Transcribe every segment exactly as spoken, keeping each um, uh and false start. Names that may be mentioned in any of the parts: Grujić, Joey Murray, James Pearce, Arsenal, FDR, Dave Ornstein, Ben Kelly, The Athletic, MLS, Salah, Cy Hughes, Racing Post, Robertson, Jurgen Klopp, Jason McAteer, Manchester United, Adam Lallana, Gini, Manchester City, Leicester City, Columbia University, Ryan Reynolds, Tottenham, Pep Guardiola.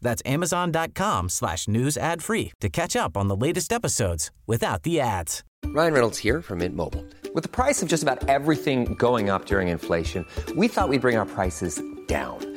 That's amazon.com slash news ad free to catch up on the latest episodes without the ads. Ryan Reynolds here from Mint Mobile. With the price of just about everything going up during inflation, we thought we'd bring our prices down.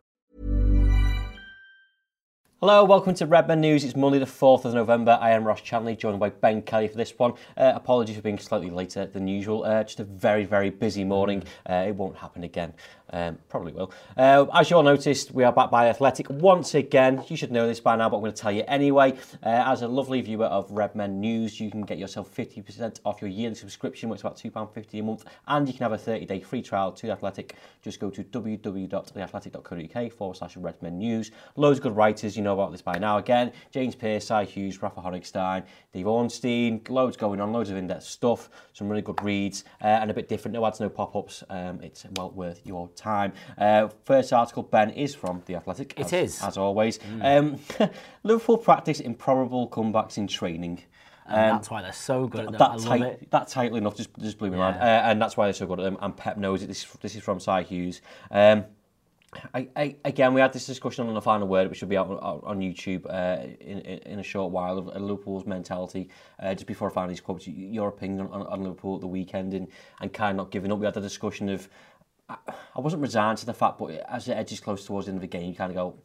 Hello, welcome to Redmen News. It's Monday the fourth of November. I am Ross Chanley, joined by Ben Kelly for this one. Uh, apologies for being slightly later than usual. Uh, just a very, very busy morning. Uh, it won't happen again. Um, probably will. Uh, as you all noticed, we are back by The Athletic once again. You should know this by now, but I'm going to tell you anyway. Uh, as a lovely viewer of Redmen News, you can get yourself fifty percent off your yearly subscription, which is about two pounds fifty a month, and you can have a thirty day free trial to The Athletic. Just go to www.theathletic.co.uk forward slash Redmen News. Loads of good writers, you know about this by now. Again, James Pearce, Cy Hughes, Rafa Honigstein, Dave Ornstein, loads going on, loads of in-depth stuff, some really good reads, uh, and a bit different, no ads, no pop-ups. Um, it's well worth your time. time. Uh, first article, Ben, is from The Athletic. It as, is. As always. Mm. Um, Liverpool practice improbable comebacks in training. Um, and that's why they're so good at them. That, I love t- it. that title enough just, just blew me yeah. mind. Uh, and that's why they're so good at them. And Pep knows it. This, this is from Cy Hughes. Um, I, I, again, we had this discussion on The Final Word, which will be out on, on YouTube uh, in, in in a short while, of Liverpool's mentality. Uh, just before I found these quotes, your opinion on, on Liverpool at the weekend and, and kind of not giving up. We had the discussion of I wasn't resigned to the fact, but as the edges close towards the end of the game, you kind of go,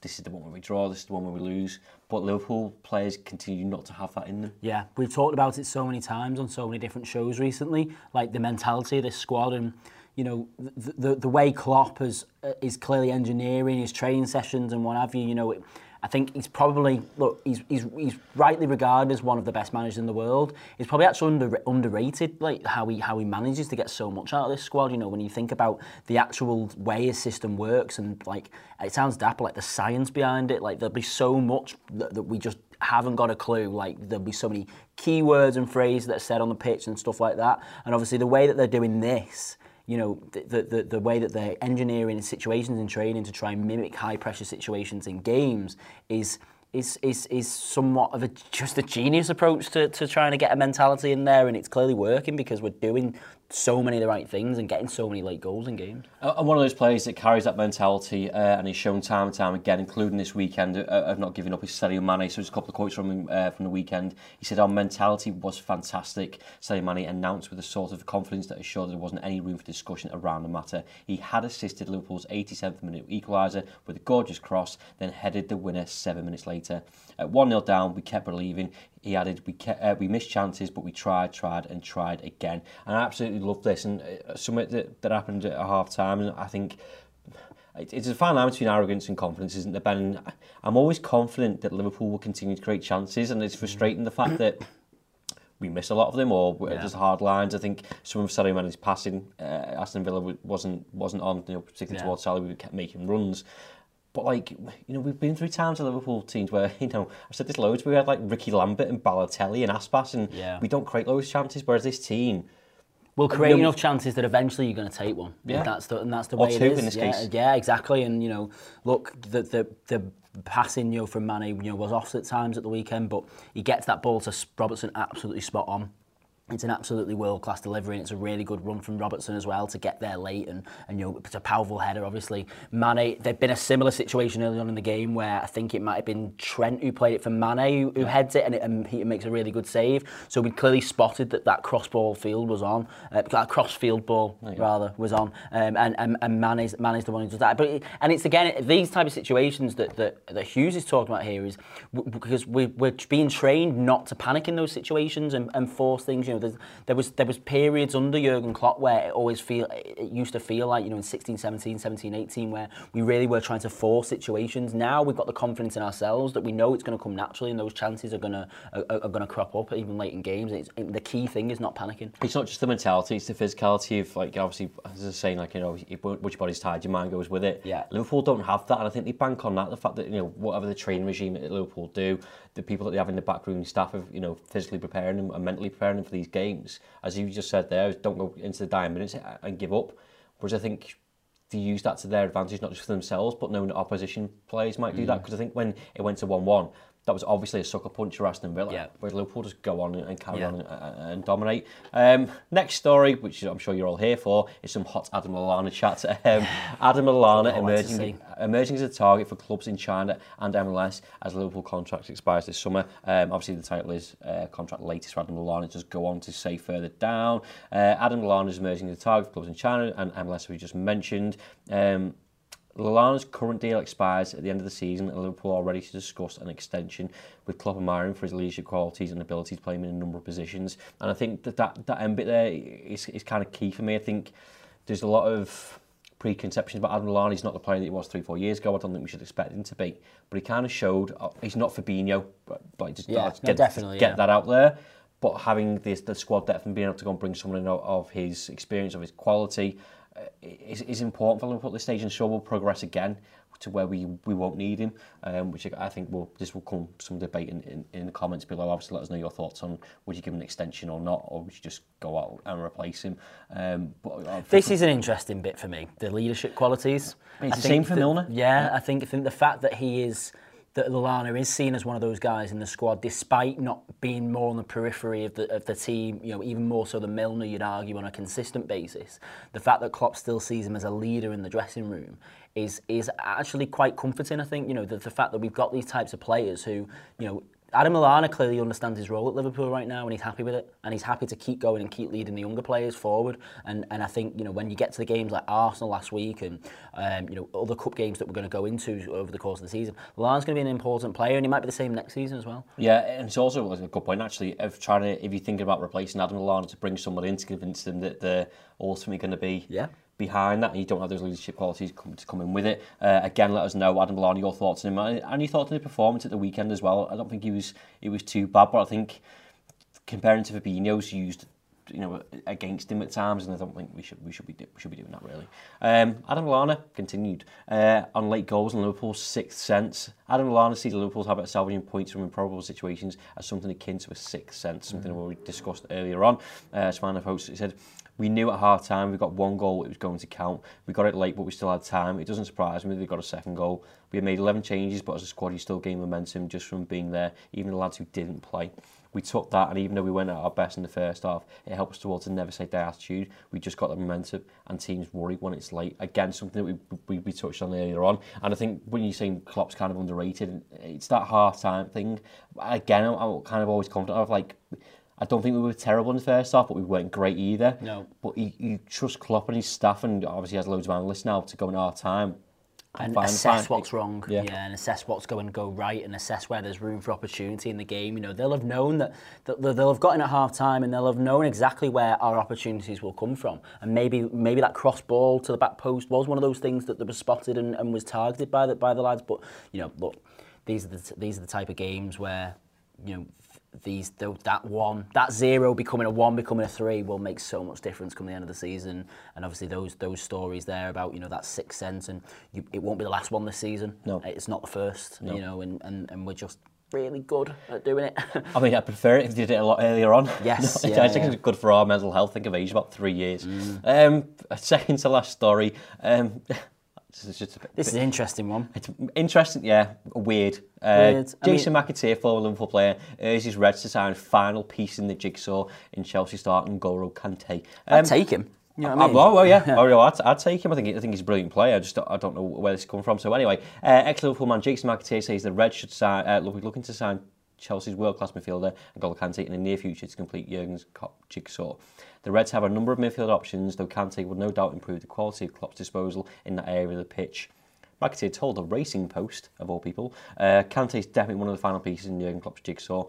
this is the one where we draw, this is the one where we lose. But Liverpool players continue not to have that in them. Yeah, we've talked about it so many times on so many different shows recently, like the mentality of this squad and, you know, the the, the way Klopp is, is clearly engineering his training sessions and what have you. You know, it, I think he's probably, look, he's, he's he's rightly regarded as one of the best managers in the world. He's probably actually under, underrated, like how he how he manages to get so much out of this squad. You know, when you think about the actual way his system works and, like, it sounds dapper, like the science behind it, like there'll be so much that, that we just haven't got a clue. Like, there'll be so many keywords and phrases that are said on the pitch and stuff like that. And obviously the way that they're doing this, you know, the, the the way that they're engineering situations and training to try and mimic high-pressure situations in games is is is is somewhat of a just a genius approach to, to trying to get a mentality in there, and it's clearly working because we're doing so many of the right things and getting so many late goals in games. And one of those players that carries that mentality uh, and is shown time and time again, including this weekend, uh, of not giving up, is Sadio Mane. So there's a couple of quotes from him uh, from the weekend. He said, our mentality was fantastic, Sadio Mane announced with a sort of confidence that assured there wasn't any room for discussion around the matter. He had assisted Liverpool's eighty-seventh minute equaliser with a gorgeous cross, then headed the winner seven minutes later. At one nil down, we kept believing. He added, we kept, uh, we missed chances, but we tried, tried and tried again. And I absolutely love this. And uh, something that, that happened at half-time, and I think it, it's a fine line between arrogance and confidence, isn't there, Ben? And I'm always confident that Liverpool will continue to create chances, and it's frustrating the fact that we miss a lot of them, or yeah. there's hard lines. I think some of Sadio Mane's passing, uh, Aston Villa wasn't wasn't on, you know, particularly yeah. towards Salah. We kept making runs. But, like, you know, we've been through times at Liverpool teams where, you know, I've said this loads, but we had, like, Ricky Lambert and Balotelli and Aspas, and yeah. we don't create loads of chances, whereas this team will create enough chances that eventually you're going to take one. Yeah. And that's the, and that's the way it is. Or two in this yeah, case. Yeah, exactly. And, you know, look, the the, the passing, you know, from Mane, you know, was off at times at the weekend, but he gets that ball to Robertson absolutely spot on. It's an absolutely world-class delivery, and it's a really good run from Robertson as well to get there late, and, and you know, it's a powerful header, obviously. Mane, there'd been a similar situation early on in the game where I think it might have been Trent who played it for Mane who, who heads it, and, it, and he makes a really good save. So we clearly spotted that that cross-ball field was on, uh, that cross-field ball, yeah. rather, was on, um, and, and, and Mane's, Mane's the one who does that. But it, and it's, again, these type of situations that, that, that Hughes is talking about here is w- because we, we're being trained not to panic in those situations and, and force things, you know, know, there was there was periods under Jurgen Klopp where it always feel it used to feel like, you know, in sixteen, seventeen, seventeen, eighteen, where we really were trying to force situations. Now we've got the confidence in ourselves that we know it's going to come naturally, and those chances are going to are, are going to crop up even late in games. It's, it, the key thing is not panicking. It's not just the mentality; it's the physicality of, like, obviously, as I was saying, like, you know, which body's tied, your mind goes with it. Yeah. Liverpool don't have that, and I think they bank on that. The fact that, you know, whatever the training regime at Liverpool do, the people that they have in the backroom staff of, you know, physically preparing them and mentally preparing them for these games, as you just said there, don't go into the dying minutes and give up. Whereas I think they use that to their advantage, not just for themselves, but knowing that opposition players might do mm. that. Because I think when it went to one one, that was obviously a sucker punch for Aston Villa, yeah. where Liverpool just go on and carry yeah. on and, and dominate. Um, next story, which I'm sure you're all here for, is some hot Adam Lallana chat. Um, Adam Lallana emerging, emerging as a target for clubs in China and M L S as Liverpool contract expires this summer. Um, obviously, the title is uh, Contract Latest for Adam Lallana. Just go on to say further down. Uh, Adam Lallana is emerging as a target for clubs in China and M L S, we just mentioned. Um, Lallana's current deal expires at the end of the season, and Liverpool are ready to discuss an extension, with Klopp admiring for his leadership qualities and ability to play him in a number of positions. And I think that that, that end bit there is, is kind of key for me. I think there's a lot of preconceptions about Adam Lallana. He's not the player that he was three, four years ago. I don't think we should expect him to be. But he kind of showed, uh, he's not Fabinho, but, but just yeah, get, no, definitely, get yeah. that out there. But having this, the squad depth and being able to go and bring someone in of, of his experience, of his quality, Is, is important for Liverpool at this stage, and sure we'll progress again to where we, we won't need him, um, which I think will this will come some debate in, in, in the comments below. Obviously, let us know your thoughts on would you give him an extension or not, or would you just go out and replace him. Um, but this is an interesting bit for me, the leadership qualities. It's I the same for the, Milner. Yeah, yeah, I think I think the fact that he is. That Lallana is seen as one of those guys in the squad, despite not being more on the periphery of the of the team, you know, even more so than Milner, you'd argue, on a consistent basis. The fact that Klopp still sees him as a leader in the dressing room is is actually quite comforting, I think. You know, the, the fact that we've got these types of players who, you know, Adam Lallana clearly understands his role at Liverpool right now, and he's happy with it, and he's happy to keep going and keep leading the younger players forward. And and I think, you know, when you get to the games like Arsenal last week, and um, you know, other cup games that we're going to go into over the course of the season, Lallana's going to be an important player, and he might be the same next season as well. Yeah, and it's also a good point actually of trying to, if you're thinking about replacing Adam Lallana, to bring someone in to convince them that they're ultimately going to be yeah. behind that, and you don't have those leadership qualities come, to come in with it. Uh, again, let us know, Adam Lallana, your thoughts on him, and, and your thoughts on the performance at the weekend as well. I don't think he was it was too bad, but I think comparing to Fabinho's used, you know, against him at times, and I don't think we should we should be we should be doing that really. Um, Adam Lallana continued uh, on late goals and Liverpool's sixth sense. Adam Lallana sees Liverpool's habit of salvaging points from improbable situations as something akin to a sixth sense, something mm-hmm. we discussed earlier on. Uh, Smirnoff host said, "We knew at half time we got one goal, it was going to count. We got it late, but we still had time. It doesn't surprise me that we got a second goal. We had made eleven changes, but as a squad, you still gained momentum just from being there, even the lads who didn't play. We took that, and even though we went at our best in the first half, it helps towards a never-say-die attitude. We just got the momentum, and teams worry when it's late." Again, something that we, we, we touched on earlier on. And I think when you're saying Klopp's kind of underrated, it's that half-time thing. Again, I'm, I'm kind of always confident. I've like... I don't think we were terrible in the first half, but we weren't great either. No. But you, you trust Klopp and his staff, and obviously has loads of analysts now to go in our time. And find, assess find. what's wrong, yeah. yeah, and assess what's going to go right, and assess where there's room for opportunity in the game. You know, they'll have known that, that they'll have gotten at half time, and they'll have known exactly where our opportunities will come from. And maybe maybe that cross ball to the back post was one of those things that, that was spotted and, and was targeted by the by the lads. But you know, look, these are the these are the type of games where, you know, These the, that one, that zero becoming a one, becoming a three will make so much difference come the end of the season. And obviously those those stories there about, you know, that sixth sense, and you, it won't be the last one this season. No, it's not the first. No. You know, and, and and we're just really good at doing it. I mean, I prefer it if you did it a lot earlier on. Yes, no, yeah, I think yeah. it's good for our mental health. Think of age about three years. Mm. Um, a second to last story. Um, This is, just a bit, this is an interesting one. It's interesting, yeah. Weird. Uh, Weird. Jason McAteer, former Liverpool player, urges his Reds to sign final piece in the jigsaw in Chelsea star N'Golo Kanté. Um, I'd take him. You know what I mean? Oh, well, yeah. oh, I'd, I'd take him. I think I think he's a brilliant player. I just don't, I don't know where this is coming from. So anyway, uh, ex-Liverpool man Jason McAteer says the Reds should sign. Uh, look, we're looking to sign Chelsea's world-class midfielder N'Golo Kanté in the near future to complete Jurgen's Klopp jigsaw. The Reds have a number of midfield options, though Kanté would no doubt improve the quality of Klopp's disposal in that area of the pitch. McAteer told the Racing Post, of all people, uh, Kanté's definitely one of the final pieces in Jurgen Klopp's jigsaw.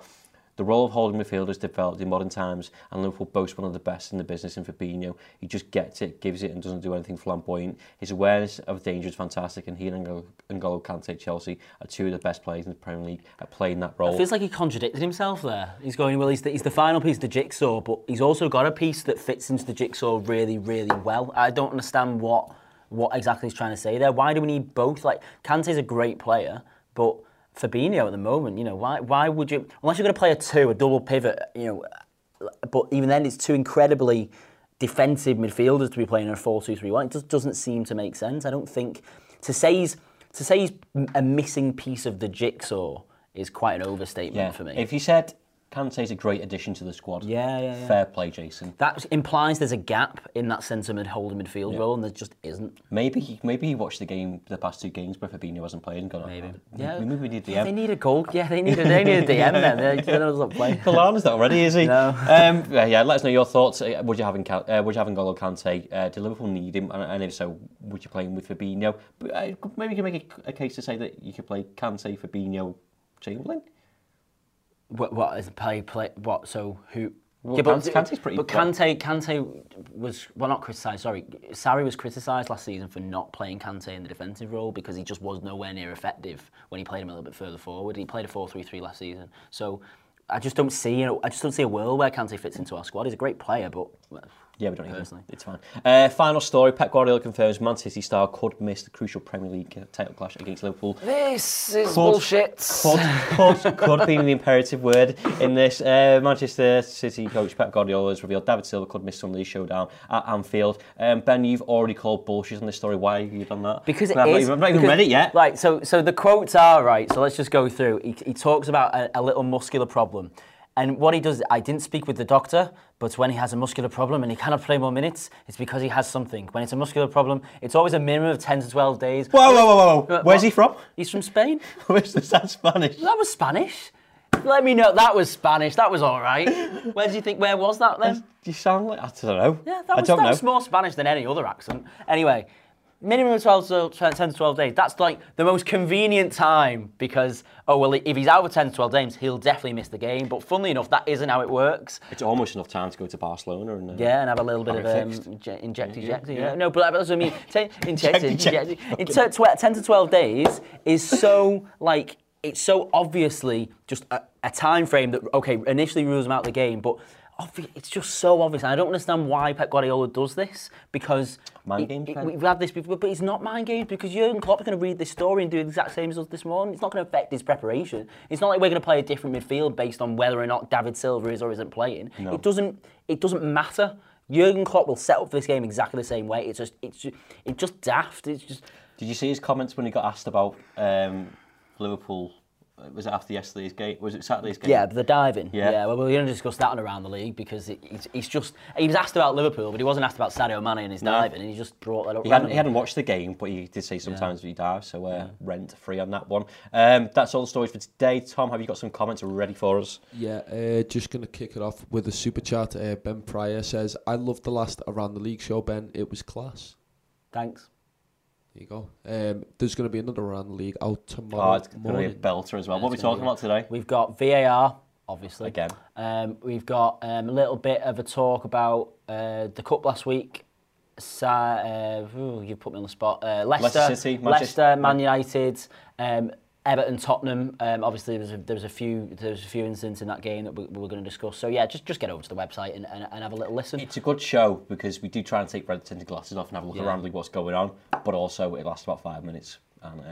The role of holding midfielders developed in modern times, and Liverpool boasts one of the best in the business in Fabinho. He just gets it, gives it, and doesn't do anything flamboyant. His awareness of danger is fantastic, and he and N'Golo Kanté at Chelsea are two of the best players in the Premier League at playing that role. It feels like he contradicted himself there. He's going, well, he's the, he's the final piece of the jigsaw, but he's also got a piece that fits into the jigsaw really, really well. I don't understand what what exactly he's trying to say there. Why do we need both? Like, Kanté's a great player, but Fabinho at the moment, you know, why why would you, unless you're going to play a two, a double pivot, you know, but even then it's two incredibly defensive midfielders to be playing in a four two three one. It just doesn't seem to make sense. I don't think, to say he's, to say he's a missing piece of the jigsaw is quite an overstatement yeah. for me. If you said Kanté's a great addition to the squad, yeah, yeah, yeah. fair play, Jason. That implies there's a gap in that centre mid-holding midfield yeah. role, and there just isn't. Maybe he, maybe he watched the game, the past two games where Fabinho hasn't played and gone. Maybe, oh, yeah. Maybe we need a D M. Yeah, they need a goal. Yeah, they need a, they need a D M. Then they don't play. Lallana's not ready, is he? No. Um, yeah, let us know your thoughts. Would you have in, uh, would you have N'Golo Kanté? Uh, do Liverpool need him? And, and if so, would you play him with Fabinho? But, uh, maybe you can make a, a case to say that you could play Kanté, Fabinho, Chamberlain. What, what is play play? What so who? Well, yeah, but Kanté's pretty. But Kanté, Kanté was well not criticised. Sorry, Sarri was criticised last season for not playing Kanté in the defensive role because he just was nowhere near effective when he played him a little bit further forward. He played a four three three last season, so I just don't see. You know, I just don't see a world where Kanté fits into our squad. He's a great player, but. Well, yeah, we don't personally. Either. It's fine. Uh, final story. Pep Guardiola confirms Man City star could miss the crucial Premier League title clash against Liverpool. This is could, bullshit. Could, could, could being the imperative word in this. Uh, Manchester City coach Pep Guardiola has revealed David Silva could miss Sunday's showdown at Anfield. Um, Ben, you've already called bullshit on this story. Why have you done that? Because it I'm is. Not even, I've not even because, read it yet. Like, so, so the quotes are, right, so let's just go through. He, he talks about a, a little muscular problem. And what he does, I didn't speak with the doctor, but when he has a muscular problem and he cannot play more minutes, it's because he has something. When it's a muscular problem, it's always a minimum of ten to twelve days. Whoa, whoa, whoa, whoa. Where's he from? He's from Spain. Where's the Spanish? That was Spanish. Let me know. That was Spanish. That was all right. Where do you think? Where was that then? You sound like, I don't know. Yeah, that was, that was more Spanish than any other accent. Anyway, minimum of twelve to ten to twelve days. That's like the most convenient time because, oh, well, if he's out for ten to twelve games, he'll definitely miss the game. But funnily enough, that isn't how it works. It's almost enough time to go to Barcelona and... Uh, yeah, and have a little bit of um, injecty-jecty. Yeah, yeah, yeah. No, but that's what I mean. Injecty-jecty. ten to twelve days is so, like, it's so obviously just a, a time frame that, okay, initially rules him out of the game, but... It's just so obvious. I don't understand why Pep Guardiola does this because mind it, games, it, we've had this before, but it's not mind games because Jurgen Klopp is going to read this story and do the exact same as us this morning. It's not going to affect his preparation. It's not like we're going to play a different midfield based on whether or not David Silva is or isn't playing. No. It doesn't. It doesn't matter. Jurgen Klopp will set up for this game exactly the same way. It's just. It's just. It's just daft. It's just. Did you see his comments when he got asked about um, Liverpool? Was it after yesterday's game? Was it Saturday's game? Yeah, the diving. Yeah, yeah well, we're going to discuss that on Around the League because it, it's, it's just... He was asked about Liverpool, but he wasn't asked about Sadio Mane and his no. diving, and he just brought that up. He hadn't, he hadn't watched the game, but he did say sometimes yeah. he dives, so uh, yeah. rent free on that one. Um, that's all the stories for today. Tom, have you got some comments ready for us? Yeah, uh, just going to kick it off with a super chat. Uh, Ben Pryor says, I loved the last Around the League show, Ben. It was class. Thanks. There you go. Um, there's going to be another Around the League out tomorrow. Oh, it's going to be a belter as well. Yeah, what are we talking about today? We've got V A R, obviously. Again. Um, we've got um, a little bit of a talk about uh, the Cup last week. So, uh, ooh, you put me on the spot. Uh, Leicester, Leicester, City, Leicester, Man United, um, Everton, Tottenham. Um, obviously, there was, a, there was a few there was a few incidents in that game that we, we were going to discuss. So yeah, just just get over to the website and, and, and have a little listen. It's a good show because we do try and take red-tinted glasses off and have a look yeah. around at what's going on. But also, it lasts about five minutes and uh,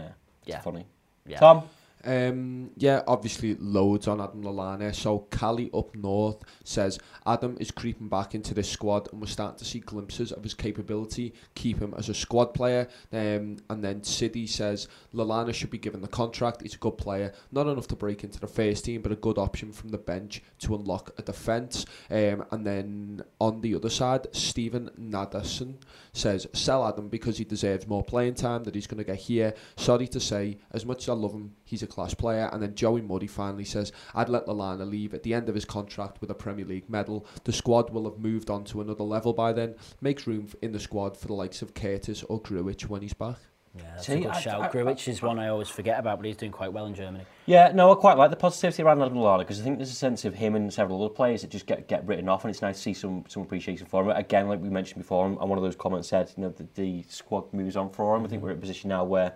it's yeah. funny. Yeah. Tom. Um, yeah, obviously loads on Adam Lallana. So Cali up north says Adam is creeping back into this squad and we're starting to see glimpses of his capability. Keep him as a squad player. Um, and then Siddy says Lallana should be given the contract. He's a good player, not enough to break into the first team, but a good option from the bench to unlock a defence. Um, and then on the other side, Stephen Naderson says sell Adam because he deserves more playing time that he's going to get here. Sorry to say, as much as I love him, he's a class player. And then Joey Murray finally says I'd let Lallana leave at the end of his contract with a Premier League medal. The squad will have moved on to another level by then. Makes room in the squad for the likes of Curtis or Grujić when he's back. Yeah, that's See, a good I, shout. I, I, Grujić is one I always forget about, but he's doing quite well in Germany. Yeah, no, I quite like the positivity around Adam Lallana, because I think there's a sense of him and several other players that just get, get written off, and it's nice to see some some appreciation for him. Again, like we mentioned before, and one of those comments said, you know, the, the squad moves on for him. Mm-hmm. I think we're at a position now where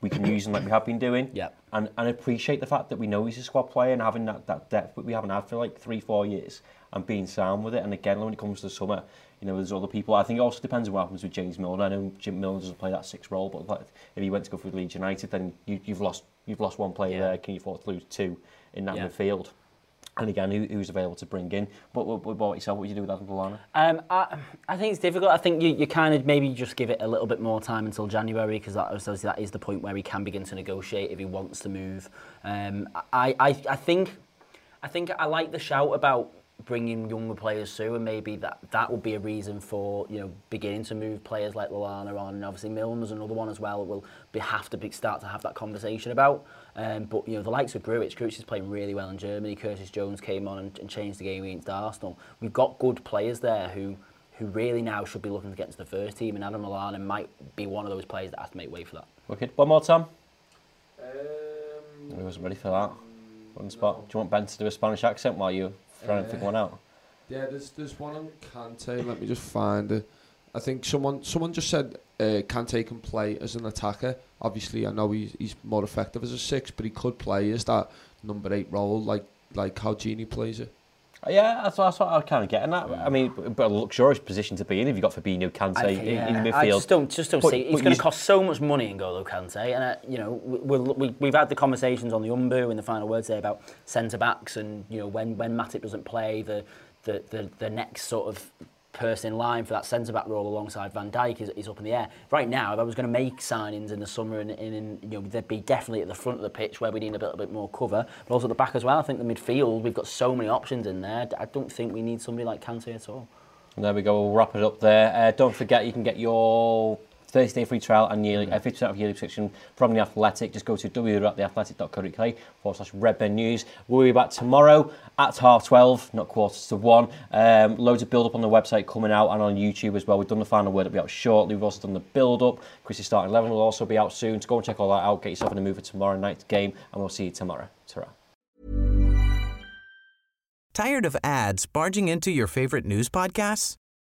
we can use him like we have been doing, yeah, and and appreciate the fact that we know he's a squad player, and having that, that depth that we haven't had for like three, four years, and being sound with it. And again, when it comes to the summer, you know, there's other people. I think it also depends on what happens with James Milner. I know Jim Milner doesn't play that six role, but like, if he went to go for Leeds United, then you, you've lost you've lost one player yeah. there. Can you afford to lose two in that yeah. midfield? And again, who, who's available to bring in? But what about yourself? What do you do with Adam Lallana? Um, I, I think it's difficult. I think you, you kind of maybe just give it a little bit more time until January, because that, that is the point where he can begin to negotiate if he wants to move. Um, I, I, I think, I think I like the shout about bringing younger players through, and maybe that that would be a reason for, you know, beginning to move players like Lallana on, and obviously Milner's another one as well. We'll be, have to be, start to have that conversation about. Um, but you know, the likes of Grujić, Grujić is playing really well in Germany. Curtis Jones came on and, and changed the game against Arsenal. We've got good players there who who really now should be looking to get into the first team, and Adam Lallana might be one of those players that has to make way for that. Okay, one more, Tom. Um, I wasn't ready for that. One spot. No. Do you want Ben to do a Spanish accent while you? Trying to figure one out. Yeah, there's there's one on Kante. Let me just find it. I think someone someone just said uh, Kante can play as an attacker. Obviously, I know he's he's more effective as a six, but he could play as that number eight role, like like how Gini plays it. Yeah, that's, that's what I was kind of getting at. I mean, but a luxurious position to be in if you've got Fabinho, Kante I, yeah, in, in midfield. I just don't, just don't but, see. He's going to cost so much money in N'Golo Kante, and uh, you know, we'll, we, we've had the conversations on the Umbu and the final word today about centre backs, and you know, when when Matip doesn't play, the the the, the next sort of person in line for that centre-back role alongside Van Dijk is, is up in the air. Right now, if I was going to make signings in the summer, and, and, and you know, they'd be definitely at the front of the pitch where we need a little bit more cover, but also at the back as well. I think the midfield, we've got so many options in there. I don't think we need somebody like Kante at all. And there we go, we'll wrap it up there. Uh, don't forget, you can get your thirty-day free trial and yearly, mm-hmm. uh, fifty percent of yearly subscription from The Athletic. Just go to w w w dot the athletic dot co dot u k forward slash Redmen News. We'll be back tomorrow at half twelve, not quarters to one. Um, loads of build-up on the website coming out, and on YouTube as well. We've done the final word, it'll be out shortly. We've also done the build-up. Chris's starting eleven will also be out soon. So go and check all that out. Get yourself in the mood for tomorrow night's game, and we'll see you tomorrow. Ta-ra. Tired of ads barging into your favorite news podcasts?